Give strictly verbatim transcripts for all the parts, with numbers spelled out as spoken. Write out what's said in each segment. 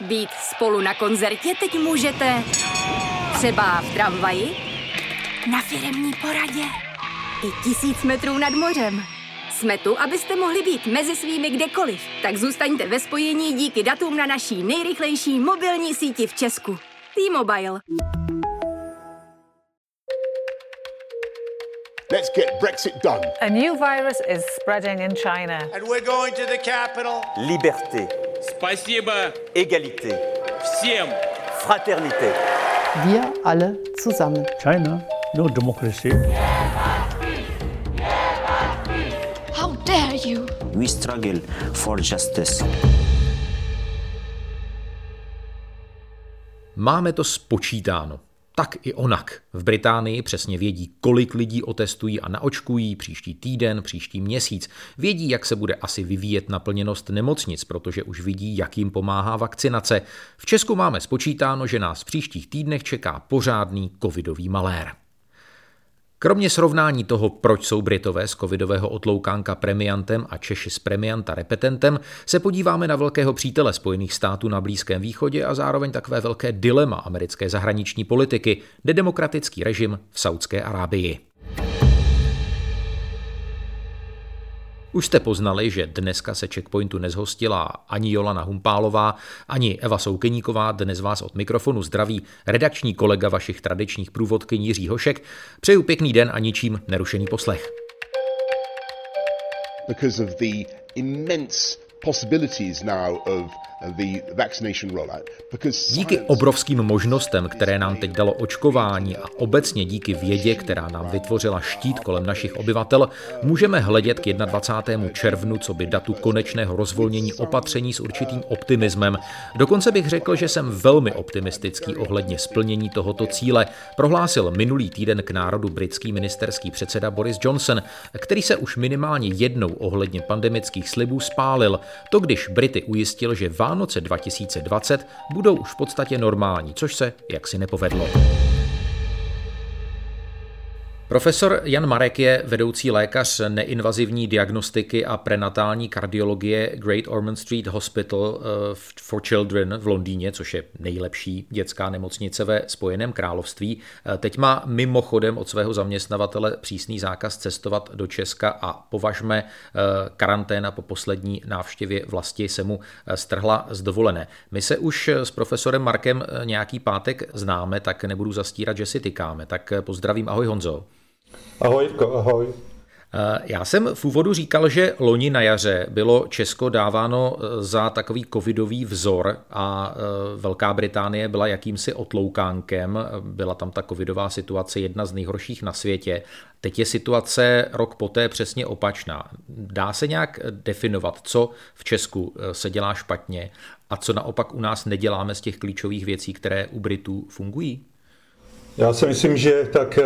Být spolu na koncertě teď můžete. Třeba v tramvaji, na firemní poradě i tisíc metrů nad mořem. Jsme tu, abyste mohli být mezi svými kdekoliv. Tak zůstaňte ve spojení díky datům na naší nejrychlejší mobilní síti v Česku. T-Mobile. Let's get Brexit done. A new virus is spreading in China. And we're going to the capital. Liberté. Спасибо. Égalité. Всем. Fraternité. Wir alle zusammen. China, no democracy. How dare you? We struggle for justice. Máme to spočítáno. Tak i onak. V Británii přesně vědí, kolik lidí otestují a naočkují příští týden, příští měsíc. Vědí, jak se bude asi vyvíjet naplněnost nemocnic, protože už vidí, jak jim pomáhá vakcinace. V Česku máme spočítáno, že nás v příštích týdnech čeká pořádný covidový malér. Kromě srovnání toho, proč jsou Britové z covidového otloukánka premiantem a Češi z premianta repetentem, se podíváme na velkého přítele Spojených států na Blízkém východě a zároveň takové velké dilema americké zahraniční politiky, nedemokratický režim v Saudské Arábii. Už jste poznali, že dneska se Checkpointu nezhostila ani Jolana Humpálová, ani Eva Soukyníková. Dnes vás od mikrofonu zdraví redakční kolega vašich tradičních průvodkyň Jiří Hošek. Přeju pěkný den a ničím nerušený poslech. Because of the immense possibilities now of the vaccination rollout. Because díky obrovským možnostem, které nám teď dalo očkování a obecně díky vědě, která nám vytvořila štít kolem našich obyvatel, můžeme hledět k dvacátému prvnímu červnu, co by datu konečného rozvolnění opatření s určitým optimismem. Dokonce bych řekl, že jsem velmi optimistický ohledně splnění tohoto cíle, prohlásil minulý týden k národu britský ministerský předseda Boris Johnson, který se už minimálně jednou ohledně pandemických slibů spálil. To když Brity ujistil, že Vánoce dva tisíce dvacet budou už v podstatě normální, což se jaksi nepovedlo. Profesor Jan Marek je vedoucí lékař neinvazivní diagnostiky a prenatální kardiologie Great Ormond Street Hospital for Children v Londýně, což je nejlepší dětská nemocnice ve Spojeném království. Teď má mimochodem od svého zaměstnavatele přísný zákaz cestovat do Česka a považme karanténa po poslední návštěvě vlasti se mu strhla z dovolené. My se už s profesorem Markem nějaký pátek známe, tak nebudu zastírat, že si tykáme. Tak pozdravím, ahoj Honzo. Ahoj Jirko, ahoj. Já jsem v úvodu říkal, že loni na jaře bylo Česko dáváno za takový covidový vzor a Velká Británie byla jakýmsi otloukánkem, byla tam ta covidová situace jedna z nejhorších na světě. Teď je situace rok poté přesně opačná. Dá se nějak definovat, co v Česku se dělá špatně a co naopak u nás neděláme z těch klíčových věcí, které u Britů fungují? Já si myslím, že tak,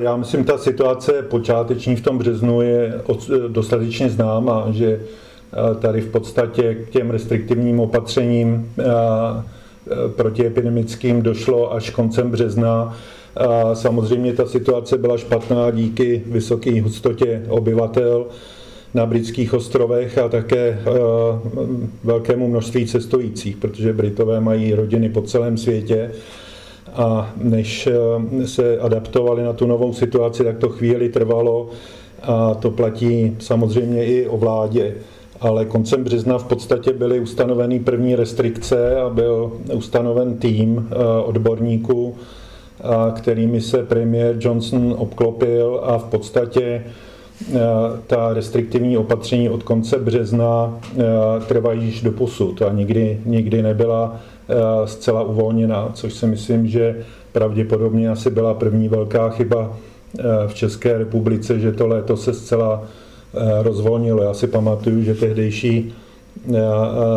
já myslím, ta situace počáteční v tom březnu je dostatečně známá, že tady v podstatě k těm restriktivním opatřením protiepidemickým došlo až koncem března. Samozřejmě ta situace byla špatná díky vysoké hustotě obyvatel na britských ostrovech a také velkému množství cestujících, protože Britové mají rodiny po celém světě. A než se adaptovali na tu novou situaci, tak to chvíli trvalo a to platí samozřejmě i o vládě. Ale koncem března v podstatě byly ustanoveny první restrikce a byl ustanoven tým odborníků, kterými se premiér Johnson obklopil a v podstatě ta restriktivní opatření od konce března trvají již doposud a nikdy, nikdy nebyla zcela uvolněná, což si myslím, že pravděpodobně asi byla první velká chyba v České republice, že to léto se zcela rozvolnilo. Já si pamatuju, že tehdejší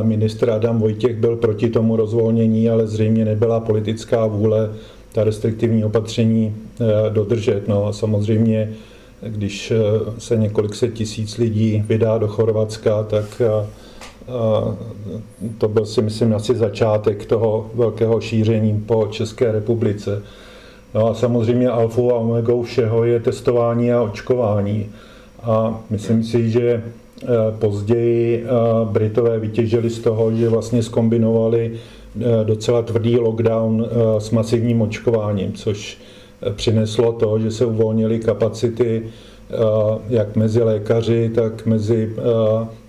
ministr Adam Vojtěch byl proti tomu rozvolnění, ale zřejmě nebyla politická vůle ta restriktivní opatření dodržet. No a samozřejmě, když se několik set tisíc lidí vydá do Chorvatska, tak to byl si myslím asi začátek toho velkého šíření po České republice. No a samozřejmě alfou a omegou všeho je testování a očkování. A myslím si, že později Britové vytěžili z toho, že vlastně zkombinovali docela tvrdý lockdown s masivním očkováním, což přineslo to, že se uvolnily kapacity jak mezi lékaři, tak mezi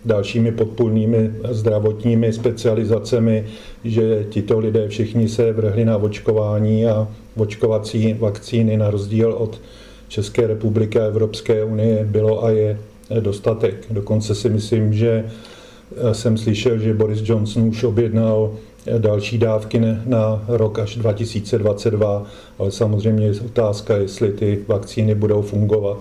dalšími podpůrnými zdravotními specializacemi, že tito lidé všichni se vrhli na očkování a očkovací vakcíny na rozdíl od České republiky a Evropské unie bylo a je dostatek. Dokonce si myslím, že jsem slyšel, že Boris Johnson už objednal další dávky na rok až dva tisíce dvacet dva, ale samozřejmě je otázka, jestli ty vakcíny budou fungovat.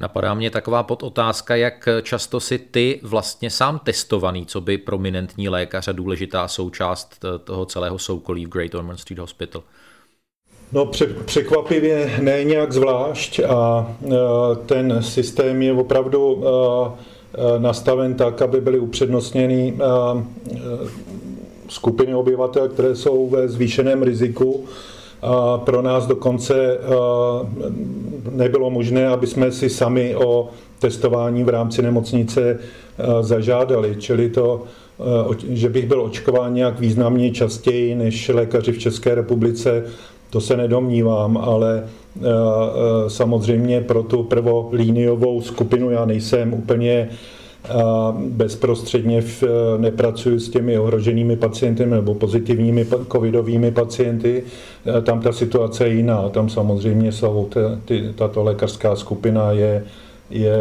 Napadá mě taková podotázka, jak často si ty vlastně sám testovaný, co by prominentní lékař a důležitá součást toho celého soukolí v Great Ormond Street Hospital? No překvapivě ne nějak zvlášť a ten systém je opravdu nastaven tak, aby byly upřednostněny skupiny obyvatel, které jsou ve zvýšeném riziku. A pro nás dokonce nebylo možné, aby jsme si sami o testování v rámci nemocnice zažádali. Čili to, že bych byl očkován nějak významně častěji než lékaři v České republice, to se nedomnívám, ale samozřejmě pro tu prvolíniovou skupinu já nejsem úplně bezprostředně v, nepracuji s těmi ohroženými pacienty nebo pozitivními covidovými pacienty, tam ta situace je jiná. Tam samozřejmě jsou, ty, tato lékařská skupina je, je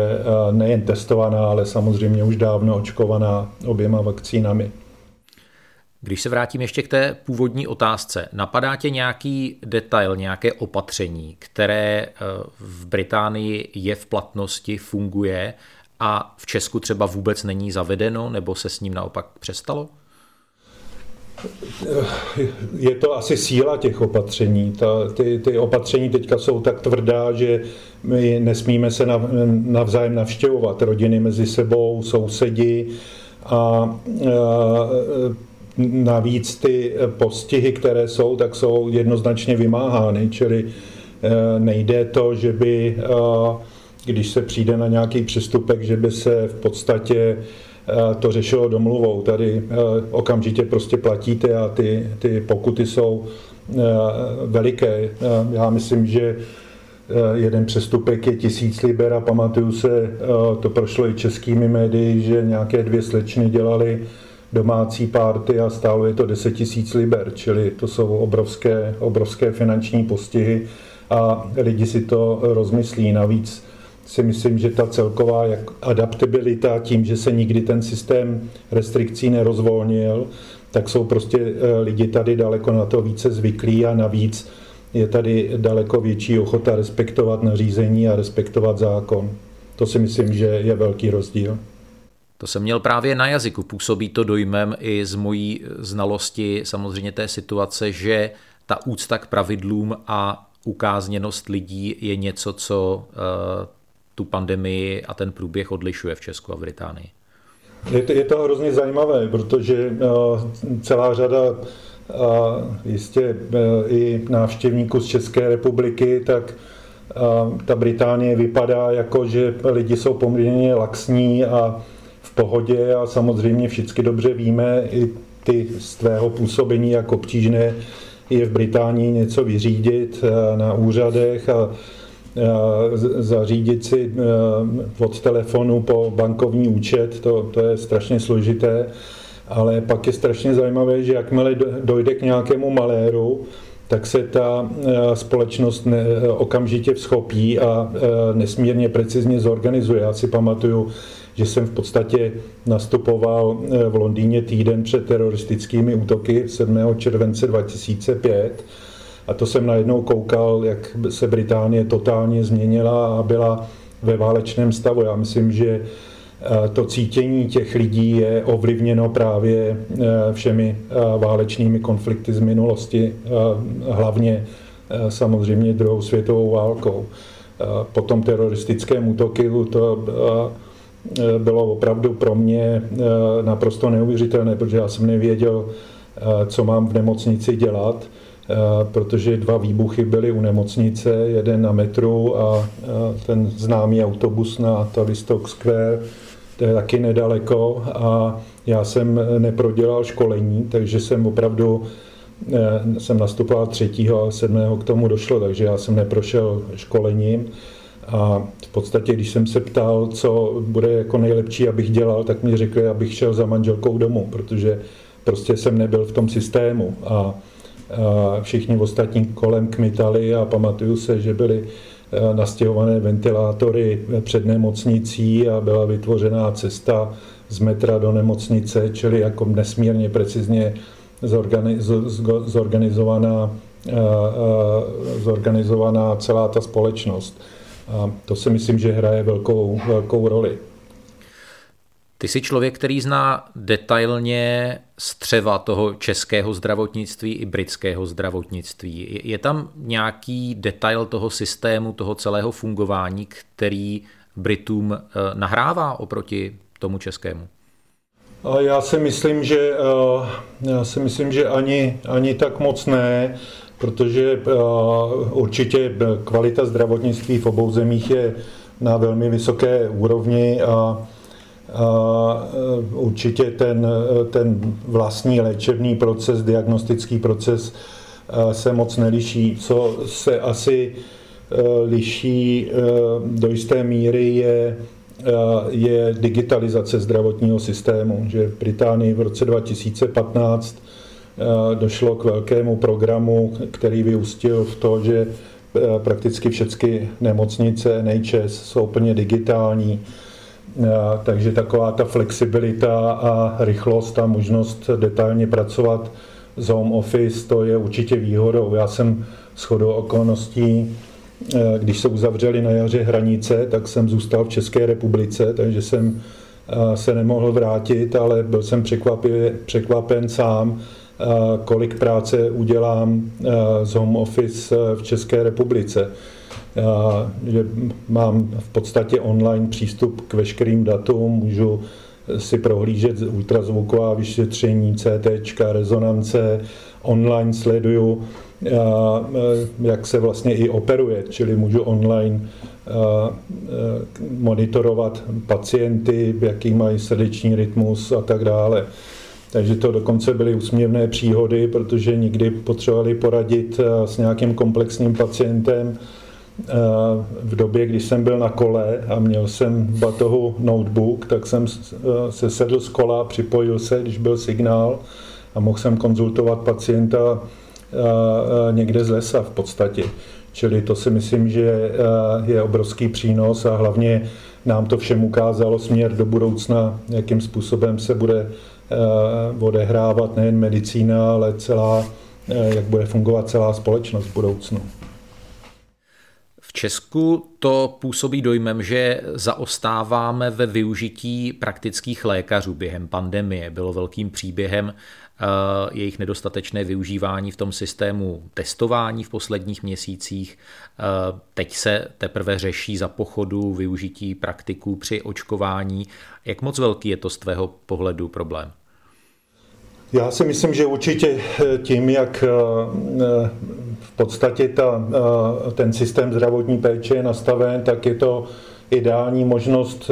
nejen testovaná, ale samozřejmě už dávno očkovaná oběma vakcínami. Když se vrátím ještě k té původní otázce, napadá tě nějaký detail, nějaké opatření, které v Británii je v platnosti, funguje a v Česku třeba vůbec není zavedeno, nebo se s ním naopak přestalo? Je to asi síla těch opatření. Ta, ty, ty opatření teďka jsou tak tvrdá, že my nesmíme se nav, navzájem navštěvovat. Rodiny mezi sebou, sousedi a, a navíc ty postihy, které jsou, tak jsou jednoznačně vymáhány. Čili nejde to, že by... A, když se přijde na nějaký přestupek, že by se v podstatě to řešilo domluvou. Tady okamžitě prostě platíte a ty, ty pokuty jsou veliké. Já myslím, že jeden přestupek je tisíc liber a pamatuju se, to prošlo i českými médii, že nějaké dvě slečny dělaly domácí párty a stálo je to deset tisíc liber, čili to jsou obrovské, obrovské finanční postihy a lidi si to rozmyslí. Navíc si myslím, že ta celková adaptabilita tím, že se nikdy ten systém restrikcí nerozvolnil, tak jsou prostě lidi tady daleko na to více zvyklí a navíc je tady daleko větší ochota respektovat nařízení a respektovat zákon. To si myslím, že je velký rozdíl. To jsem měl právě na jazyku. Působí to dojmem i z mojí znalosti samozřejmě té situace, že ta úcta k pravidlům a ukázněnost lidí je něco, co tu pandemii a ten průběh odlišuje v Česku a v Británii. Je to, je to hrozně zajímavé, protože uh, celá řada uh, jistě uh, i návštěvníků z České republiky, tak uh, ta Británie vypadá jako, že lidi jsou poměrně laxní a v pohodě a samozřejmě všichni dobře víme i ty z tvého působení, jak obtížné je v Británii něco vyřídit uh, na úřadech a zařídit si od telefonu po bankovní účet, to, to je strašně složité, ale pak je strašně zajímavé, že jakmile dojde k nějakému maléru, tak se ta společnost okamžitě vzchopí a nesmírně precizně zorganizuje. Já si pamatuju, že jsem v podstatě nastupoval v Londýně týden před teroristickými útoky sedmého července dva tisíce pět. A to jsem najednou koukal, jak se Británie totálně změnila a byla ve válečném stavu. Já myslím, že to cítění těch lidí je ovlivněno právě všemi válečnými konflikty z minulosti, hlavně samozřejmě druhou světovou válkou. Po tom teroristickém útoku to bylo opravdu pro mě naprosto neuvěřitelné, protože já jsem nevěděl, co mám v nemocnici dělat, protože dva výbuchy byly u nemocnice, jeden na metru a ten známý autobus na Tavistock Square to je taky nedaleko a já jsem neprodělal školení, takže jsem opravdu jsem nastupoval třetího a sedmého k tomu došlo, takže já jsem neprošel školením a v podstatě, když jsem se ptal, co bude jako nejlepší, abych dělal, tak mi řekli, abych šel za manželkou domů, protože prostě jsem nebyl v tom systému a, a všichni ostatní kolem kmitali a pamatuju se, že byly nastěhované ventilátory před nemocnicí a byla vytvořená cesta z metra do nemocnice, čili jako nesmírně precizně zorganizovaná, zorganizovaná celá ta společnost. A to si myslím, že hraje velkou, velkou roli. Ty jsi člověk, který zná detailně střeva toho českého zdravotnictví i britského zdravotnictví. Je tam nějaký detail toho systému, toho celého fungování, který Britům nahrává oproti tomu českému? Já si myslím, že, já si myslím, že ani, ani tak moc ne, protože určitě kvalita zdravotnictví v obou zemích je na velmi vysoké úrovni a A určitě ten, ten vlastní léčebný proces, diagnostický proces se moc neliší. Co se asi liší do jisté míry je, je digitalizace zdravotního systému. Že v Británii v roce dva tisíce patnáct došlo k velkému programu, který vyústil v to, že prakticky všechny nemocnice N H S jsou plně digitální. Takže taková ta flexibilita a rychlost a možnost detailně pracovat z home office, to je určitě výhodou. Já jsem shodou okolností, když se uzavřeli na jaře hranice, tak jsem zůstal v České republice, takže jsem se nemohl vrátit, ale byl jsem překvapen sám, kolik práce udělám z home office v České republice. Já, že mám v podstatě online přístup k veškerým datům, můžu si prohlížet ultrazvuková vyšetření, C T čka, rezonance, online sleduju, jak se vlastně i operuje, čili můžu online monitorovat pacienty, jaký mají srdeční rytmus a tak dále. Takže to dokonce byly úsměvné příhody, protože nikdy potřebovali poradit s nějakým komplexním pacientem, v době, kdy jsem byl na kole a měl jsem v batohu notebook, tak jsem se sedl z kola, připojil se, když byl signál a mohl jsem konzultovat pacienta někde z lesa v podstatě. Čili to si myslím, že je obrovský přínos a hlavně nám to všem ukázalo směr do budoucna, jakým způsobem se bude odehrávat nejen medicína, ale celá, jak bude fungovat celá společnost v budoucnu. V Česku to působí dojmem, že zaostáváme ve využití praktických lékařů během pandemie. Bylo velkým příběhem jejich nedostatečné využívání v tom systému testování v posledních měsících. Teď se teprve řeší za pochodu využití praktiků při očkování. Jak moc velký je to z tvého pohledu problém? Já si myslím, že určitě tím, jak v podstatě ta, ten systém zdravotní péče je nastaven, tak je to ideální možnost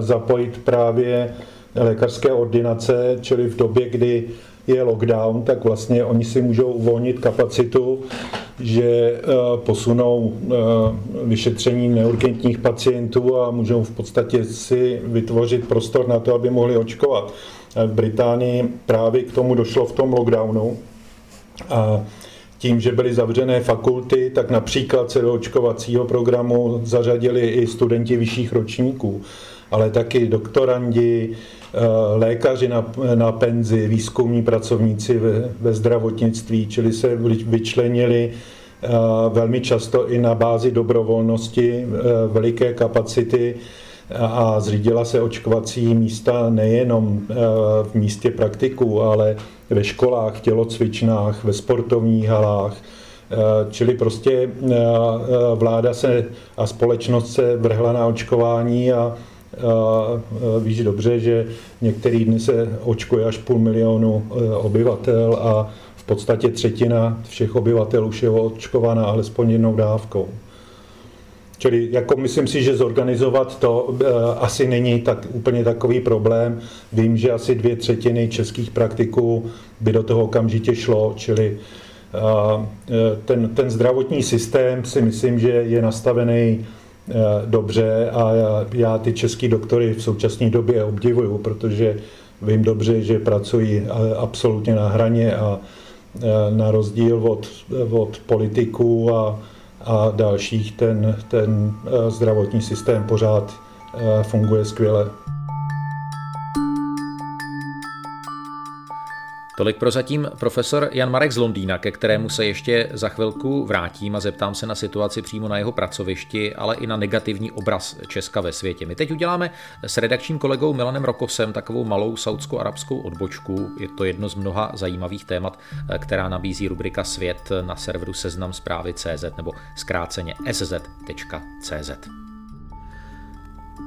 zapojit právě lékařské ordinace, čili v době, kdy je lockdown, tak vlastně oni si můžou uvolnit kapacitu, že posunou vyšetření neurgentních pacientů a můžou v podstatě si vytvořit prostor na to, aby mohli očkovat. V Británii právě k tomu došlo v tom lockdownu a tím, že byly zavřené fakulty, tak například se do očkovacího programu zařadili i studenti vyšších ročníků, ale taky doktorandi, lékaři na, na penzi, výzkumní pracovníci ve, ve zdravotnictví, čili se vyčlenili velmi často i na bázi dobrovolnosti veliké kapacity a zřídila se očkovací místa nejenom v místě praktiků, ale ve školách, tělocvičnách, ve sportovních halách. Čili prostě vláda se a společnost se vrhla na očkování a víš dobře, že některý dny se očkuje až půl milionu obyvatel a v podstatě třetina všech obyvatel už je očkovaná alespoň jednou dávkou. Čili jako myslím si, že zorganizovat to e, asi není tak úplně takový problém. Vím, že asi dvě třetiny českých praktiků by do toho okamžitě šlo, čili e, ten, ten zdravotní systém si myslím, že je nastavený e, dobře a já, já ty český doktory v současné době obdivuju, protože vím dobře, že pracují absolutně na hraně a e, na rozdíl od, od politiků a a dalších ten, ten zdravotní systém pořád funguje skvěle. Tolik prozatím profesor Jan Marek z Londýna, ke kterému se ještě za chvilku vrátím a zeptám se na situaci přímo na jeho pracovišti, ale i na negativní obraz Česka ve světě. My teď uděláme s redakčním kolegou Milanem Rokosem takovou malou saúdsko-arabskou odbočku. Je to jedno z mnoha zajímavých témat, která nabízí rubrika Svět na serveru Seznam zprávy tečka cé zet nebo zkráceně es zet tečka cé zet.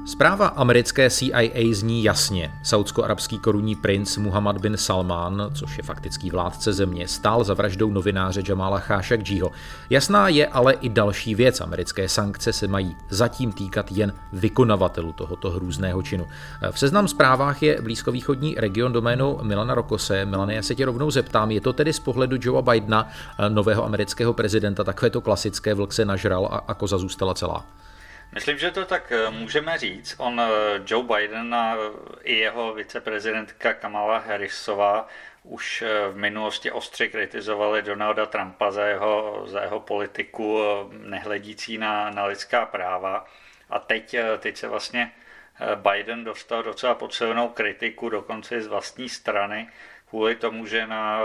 Zpráva americké C I A zní jasně. Saúdsko-arabský korunní princ Muhammad bin Salman, což je faktický vládce země, stál za vraždou novináře Jamala Chášukdžího. Jasná je ale i další věc. Americké sankce se mají zatím týkat jen vykonavatelů tohoto hrůzného činu. V Seznam zprávách je blízkovýchodní region doménou Milana Rokose. Milane, já se tě rovnou zeptám, je to tedy z pohledu Joea Bidena, nového amerického prezidenta, takové to klasické vlk se nažral a koza zůstala celá? Myslím, že to tak můžeme říct. On, Joe Biden a i jeho viceprezidentka Kamala Harrisová už v minulosti ostře kritizovali Donalda Trumpa za jeho, za jeho politiku nehledící na, na lidská práva. A teď, teď se vlastně Biden dostal docela podsilnou kritiku, dokonce z vlastní strany, kvůli tomu, že na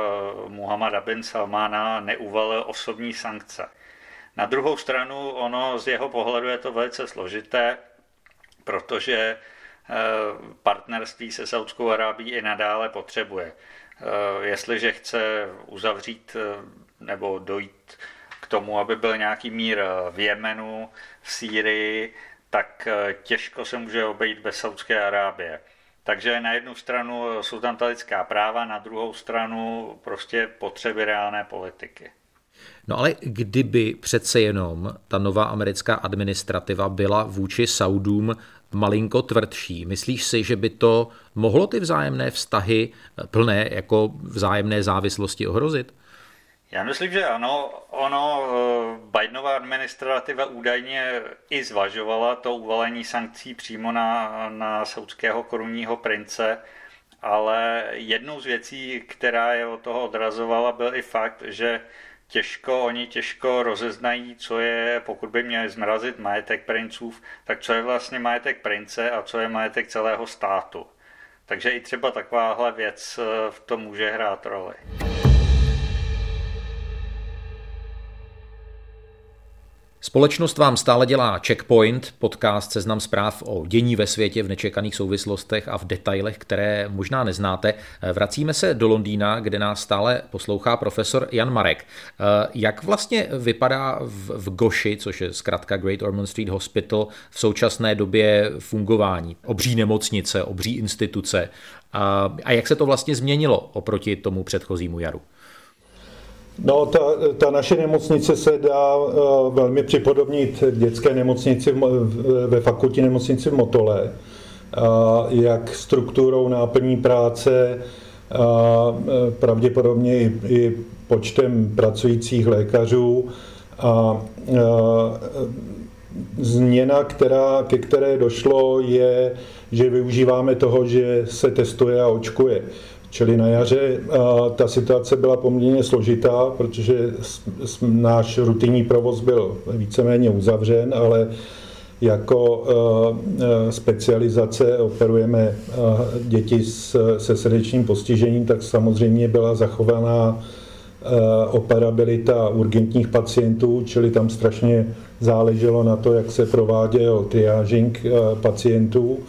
Muhammada bin Salmana neuvalil osobní sankce. Na druhou stranu, ono z jeho pohledu je to velice složité, protože partnerství se Saúdskou Arábií i nadále potřebuje. Jestliže chce uzavřít nebo dojít k tomu, aby byl nějaký mír v Jemenu, v Sýrii, tak těžko se může obejít bez Saúdské Arábie. Takže na jednu stranu jsou tam ta lidská práva, na druhou stranu prostě potřeby reálné politiky. No ale kdyby přece jenom ta nová americká administrativa byla vůči Saudům malinko tvrdší, myslíš si, že by to mohlo ty vzájemné vztahy plné jako vzájemné závislosti ohrozit? Já myslím, že ano. Ono, Bidenova administrativa údajně i zvažovala to uvalení sankcí přímo na, na saudského korunního prince, ale jednou z věcí, která je od toho odrazovala, byl i fakt, že Těžko, oni těžko rozeznají, co je, pokud by měli zmrazit majetek princův, tak co je vlastně majetek prince a co je majetek celého státu. Takže i třeba takováhle věc v tom může hrát roli. Společnost vám stále dělá Checkpoint, podcast Seznam zpráv o dění ve světě v nečekaných souvislostech a v detailech, které možná neznáte. Vracíme se do Londýna, kde nás stále poslouchá profesor Jan Marek. Jak vlastně vypadá v Goši, což je zkrátka Great Ormond Street Hospital, v současné době fungování? Obří nemocnice, obří instituce. A jak se to vlastně změnilo oproti tomu předchozímu jaru? No, ta, ta naše nemocnice se dá uh, velmi připodobnit dětské nemocnici v, ve fakultní nemocnici v Motole, uh, jak strukturou náplní práce, uh, pravděpodobně i, i počtem pracujících lékařů a uh, změna, která, ke které došlo, je, že využíváme toho, že se testuje a očkuje. Čili na jaře ta situace byla poměrně složitá, protože náš rutinní provoz byl víceméně uzavřen, ale jako specializace operujeme děti se srdečním postižením, tak samozřejmě byla zachovaná operabilita urgentních pacientů, čili tam strašně záleželo na to, jak se prováděl triážing pacientů.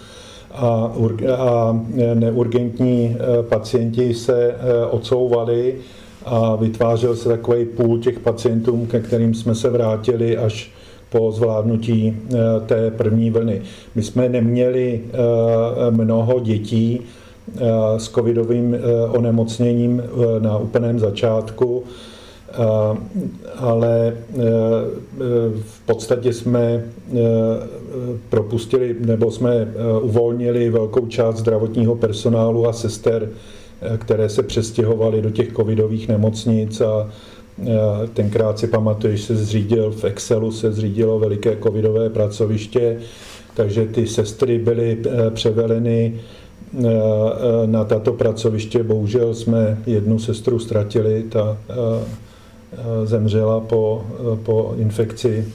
A, a neurgentní pacienti se odsouvali a vytvářel se takový půl těch pacientů, ke kterým jsme se vrátili až po zvládnutí té první vlny. My jsme neměli mnoho dětí s covidovým onemocněním na úplném začátku. A, ale v podstatě jsme propustili nebo jsme uvolnili velkou část zdravotního personálu a sester, které se přestěhovaly do těch covidových nemocnic, a tenkrát si pamatuju, že se zřídil v Excelu, se zřídilo veliké covidové pracoviště, takže ty sestry byly převeleny na tato pracoviště. Bohužel jsme jednu sestru ztratili, ta zemřela po, po infekci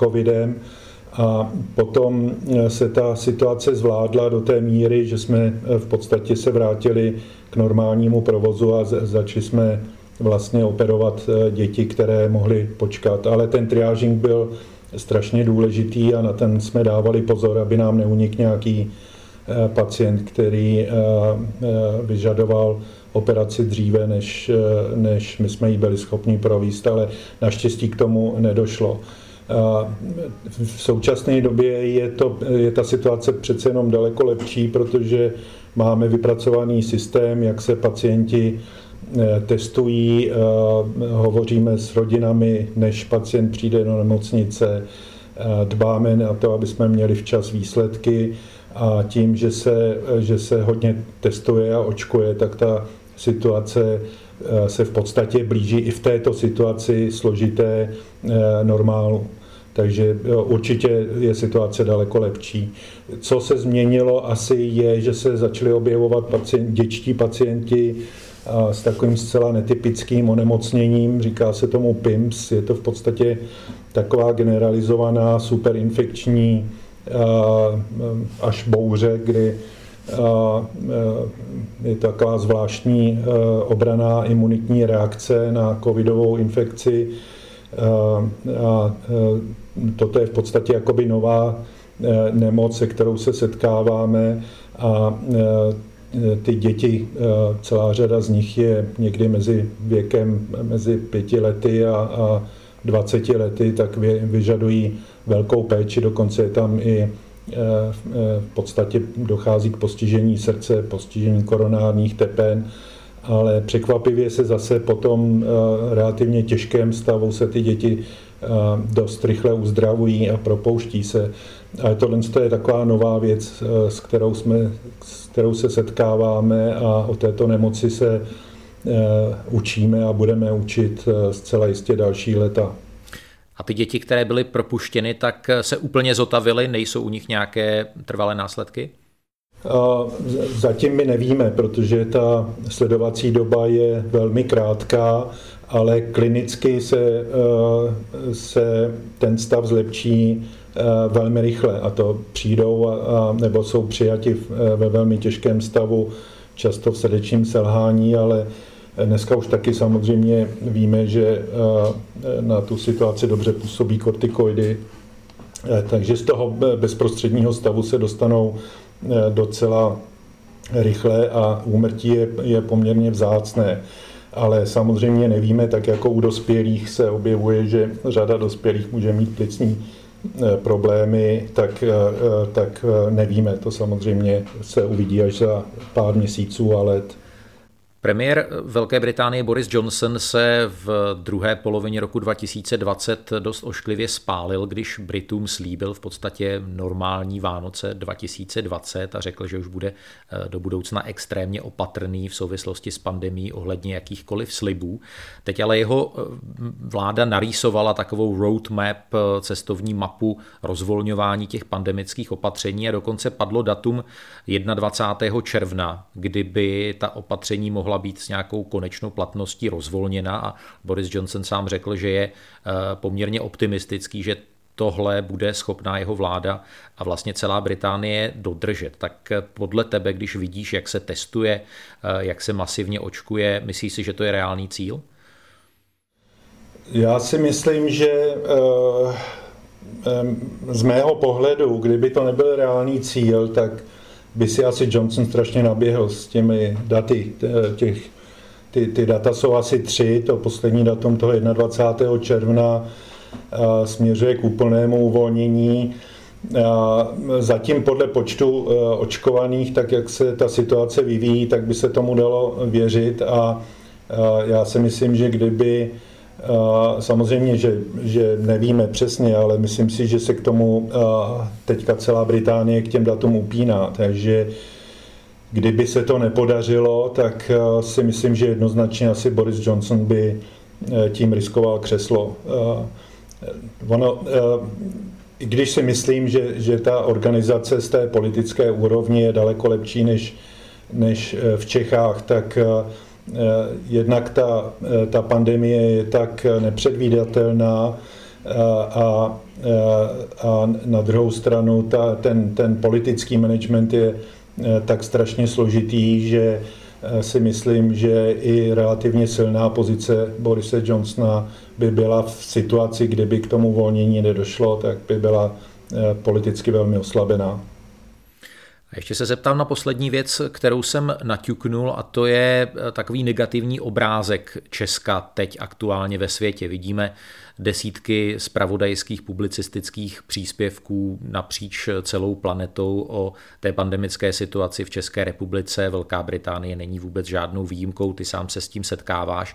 covidem, a potom se ta situace zvládla do té míry, že jsme v podstatě se vrátili k normálnímu provozu a začali jsme vlastně operovat děti, které mohly počkat. Ale ten triážing byl strašně důležitý a na ten jsme dávali pozor, aby nám neunikl nějaký pacient, který vyžadoval operaci dříve, než, než my jsme ji byli schopni provést, ale naštěstí k tomu nedošlo. V současné době je, to, je ta situace přece jenom daleko lepší, protože máme vypracovaný systém, jak se pacienti testují, hovoříme s rodinami, než pacient přijde do nemocnice, dbáme na to, aby jsme měli včas výsledky, a tím, že se, že se hodně testuje a očkuje, tak ta situace se v podstatě blíží i v této situaci složité normálu. Takže určitě je situace daleko lepší. Co se změnilo asi je, že se začaly objevovat pacient, dětští pacienti s takovým zcela netypickým onemocněním, říká se tomu P I M S, je to v podstatě taková generalizovaná superinfekční až bouře, kdy je taková zvláštní obraná imunitní reakce na covidovou infekci. A toto je v podstatě jakoby nová nemoc, se kterou se setkáváme, a ty děti, celá řada z nich je někdy mezi věkem mezi pěti lety a, a dvaceti lety, tak vyžadují velkou péči, dokonce je tam i v podstatě dochází k postižení srdce, postižení koronárních tepen, ale překvapivě se zase po tom relativně těžkém stavu se ty děti dost rychle uzdravují a propouští se. Ale tohle je taková nová věc, s kterou, jsme, s kterou se setkáváme, a o této nemoci se učíme a budeme učit zcela jistě další leta. A ty děti, které byly propuštěny, tak se úplně zotavily, nejsou u nich nějaké trvalé následky? Zatím my nevíme, protože ta sledovací doba je velmi krátká, ale klinicky se, se ten stav zlepší velmi rychle, a to přijdou a, nebo jsou přijati ve velmi těžkém stavu, často v srdečním selhání, ale dneska už taky samozřejmě víme, že na tu situaci dobře působí kortikoidy, takže z toho bezprostředního stavu se dostanou docela rychle a úmrtí je, je poměrně vzácné. Ale samozřejmě nevíme, tak jako u dospělých se objevuje, že řada dospělých může mít plicní problémy, tak, tak nevíme. To samozřejmě se uvidí až za pár měsíců a let. Premiér Velké Británie Boris Johnson se v druhé polovině roku dva tisíce dvacet dost ošklivě spálil, když Britům slíbil v podstatě normální Vánoce dva tisíce dvacet a řekl, že už bude do budoucna extrémně opatrný v souvislosti s pandemií ohledně jakýchkoliv slibů. Teď ale jeho vláda narýsovala takovou roadmap, cestovní mapu rozvolňování těch pandemických opatření, a dokonce padlo datum dvacátého prvního června, kdyby ta opatření mohla být s nějakou konečnou platností rozvolněna, a Boris Johnson sám řekl, že je poměrně optimistický, že tohle bude schopná jeho vláda a vlastně celá Británie dodržet. Tak podle tebe, když vidíš, jak se testuje, jak se masivně očkuje, myslíš si, že to je reálný cíl? Já si myslím, že z mého pohledu, kdyby to nebyl reálný cíl, tak by si asi Johnson strašně naběhl s těmi daty. Těch, ty, ty data jsou asi tři, to poslední datum toho dvacátého prvního června směřuje k úplnému uvolnění. Zatím podle počtu očkovaných, tak jak se ta situace vyvíjí, tak by se tomu dalo věřit, a Já si myslím, že kdyby, samozřejmě, že, že nevíme přesně, ale myslím si, že se k tomu teďka celá Británie k těm datům upíná, takže kdyby se to nepodařilo, tak si myslím, že jednoznačně asi Boris Johnson by tím riskoval křeslo. Ono, i když si myslím, že, že ta organizace z té politické úrovni je daleko lepší než, než v Čechách, tak jednak ta, ta pandemie je tak nepředvídatelná a, a na druhou stranu ta, ten, ten politický management je tak strašně složitý, že si myslím, že i relativně silná pozice Borise Johnsona by byla v situaci, kdyby k tomu volnění nedošlo, tak by byla politicky velmi oslabená. A ještě se zeptám na poslední věc, kterou jsem naťuknul, a to je takový negativní obrázek Česka teď aktuálně ve světě. Vidíme desítky zpravodajských publicistických příspěvků napříč celou planetou o té pandemické situaci v České republice. Velká Británie není vůbec žádnou výjimkou, ty sám se s tím setkáváš.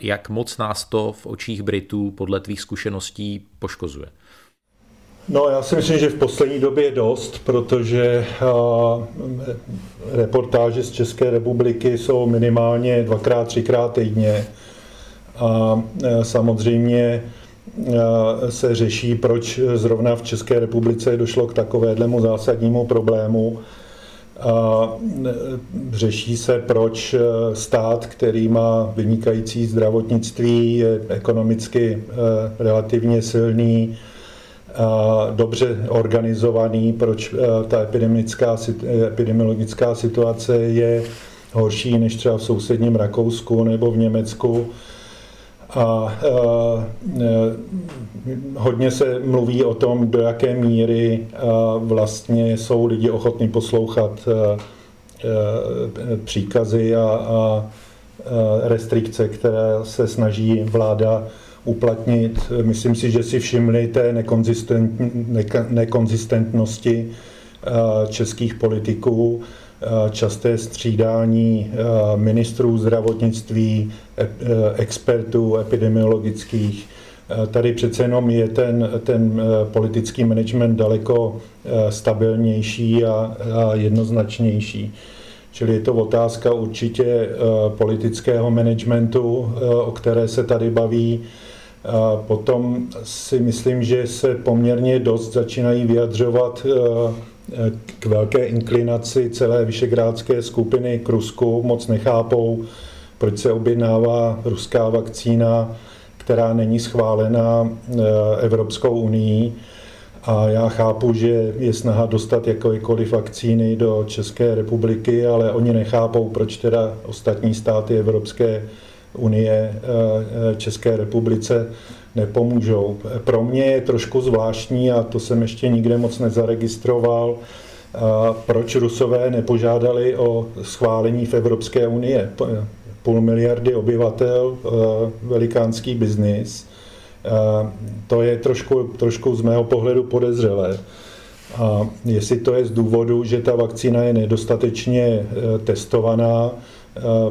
Jak moc nás to v očích Britů podle tvých zkušeností poškozuje? No, já si myslím, že v poslední době dost, protože uh, reportáže z České republiky jsou minimálně dvakrát, třikrát týdně. A uh, samozřejmě uh, se řeší, proč zrovna v České republice došlo k takovému zásadnímu problému. A řeší se, proč stát, který má vynikající zdravotnictví, je ekonomicky uh, relativně silný, dobře organizovaný, proč ta epidemická, epidemiologická situace je horší než třeba v sousedním Rakousku nebo v Německu. A, a hodně se mluví o tom, do jaké míry vlastně jsou lidi ochotní poslouchat příkazy a, a restrikce, které se snaží vláda uplatnit. Myslím si, že si všimli té nekonzistent, nekonzistentnosti českých politiků, časté střídání ministrů zdravotnictví, expertů epidemiologických. Tady přece jenom je ten, ten politický management daleko stabilnější a, a jednoznačnější. Čili je to otázka určitě politického managementu, o které se tady baví. Potom si myslím, že se poměrně dost začínají vyjadřovat k velké inklinaci celé visegrádské skupiny k Rusku. Moc nechápou, proč se objednává ruská vakcína, která není schválena Evropskou unií. A já chápu, že je snaha dostat jakékoliv vakcíny do České republiky, ale oni nechápou, proč teda ostatní státy Evropské unie České republice nepomůžou. Pro mě je trošku zvláštní, a to jsem ještě nikde moc nezaregistroval, proč Rusové nepožádali o schválení v Evropské unii. Půl miliardy obyvatel, velikánský biznis. To je trošku, trošku z mého pohledu podezřelé. A jestli to je z důvodu, že ta vakcína je nedostatečně testovaná,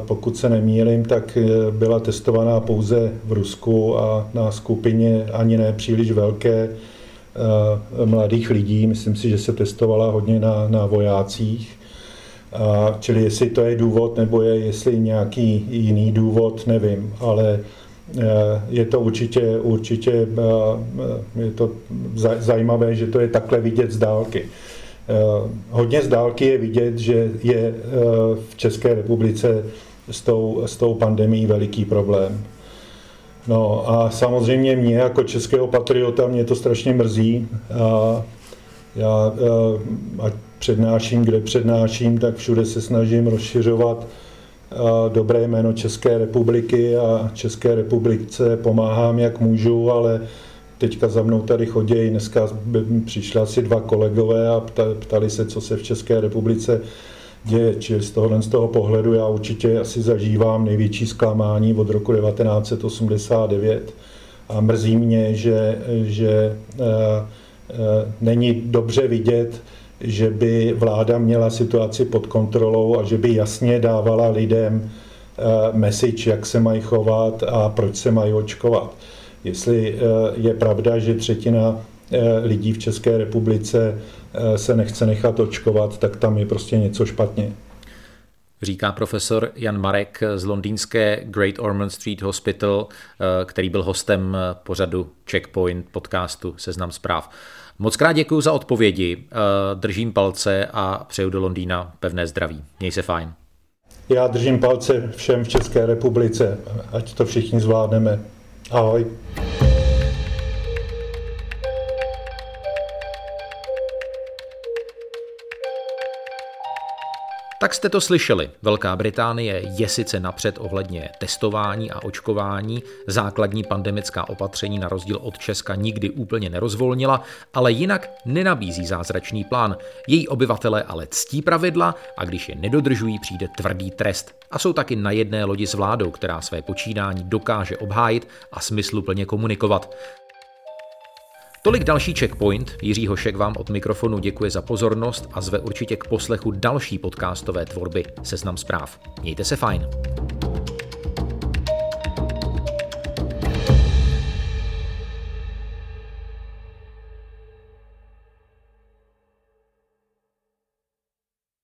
pokud se nemýlím, tak byla testovaná pouze v Rusku a na skupině ani ne příliš velké mladých lidí. Myslím si, že se testovala hodně na, na vojácích. A čili jestli to je důvod, nebo je jestli nějaký jiný důvod, nevím, ale je to určitě, určitě je to zajímavé, že to je takhle vidět z dálky. Hodně z dálky je vidět, že je v České republice s tou, s tou pandemií veliký problém. No a samozřejmě mě jako českého patriota mě to strašně mrzí. A já ať přednáším, kde přednáším, tak všude se snažím rozšiřovat dobré jméno České republiky a České republice pomáhám, jak můžu, ale teďka za mnou tady chodí, dneska přišli asi dva kolegové a ptali se, co se v České republice děje. Čili z tohohle z toho pohledu já určitě asi zažívám největší zklamání od roku devatenáct set osmdesát devět a mrzí mě, že, že e, e, není dobře vidět, že by vláda měla situaci pod kontrolou a že by jasně dávala lidem message, jak se mají chovat a proč se mají očkovat. Jestli je pravda, že třetina lidí v České republice se nechce nechat očkovat, tak tam je prostě něco špatně. Říká profesor Jan Marek z londýnské Great Ormond Street Hospital, který byl hostem pořadu Checkpoint podcastu Seznam zpráv. Moc krát děkuju za odpovědi, držím palce a přeju do Londýna pevné zdraví. Měj se fajn. Já držím palce všem v České republice, ať to všichni zvládneme. Ahoj. Tak jste to slyšeli. Velká Británie je sice napřed ohledně testování a očkování, základní pandemická opatření na rozdíl od Česka nikdy úplně nerozvolnila, ale jinak nenabízí zázračný plán. Její obyvatelé ale ctí pravidla a když je nedodržují, přijde tvrdý trest. A jsou taky na jedné lodi s vládou, která své počínání dokáže obhájit a smysluplně komunikovat. Tolik další Checkpoint. Jiří Hošek vám od mikrofonu děkuje za pozornost a zve určitě k poslechu další podcastové tvorby Seznam zpráv. Mějte se fajn.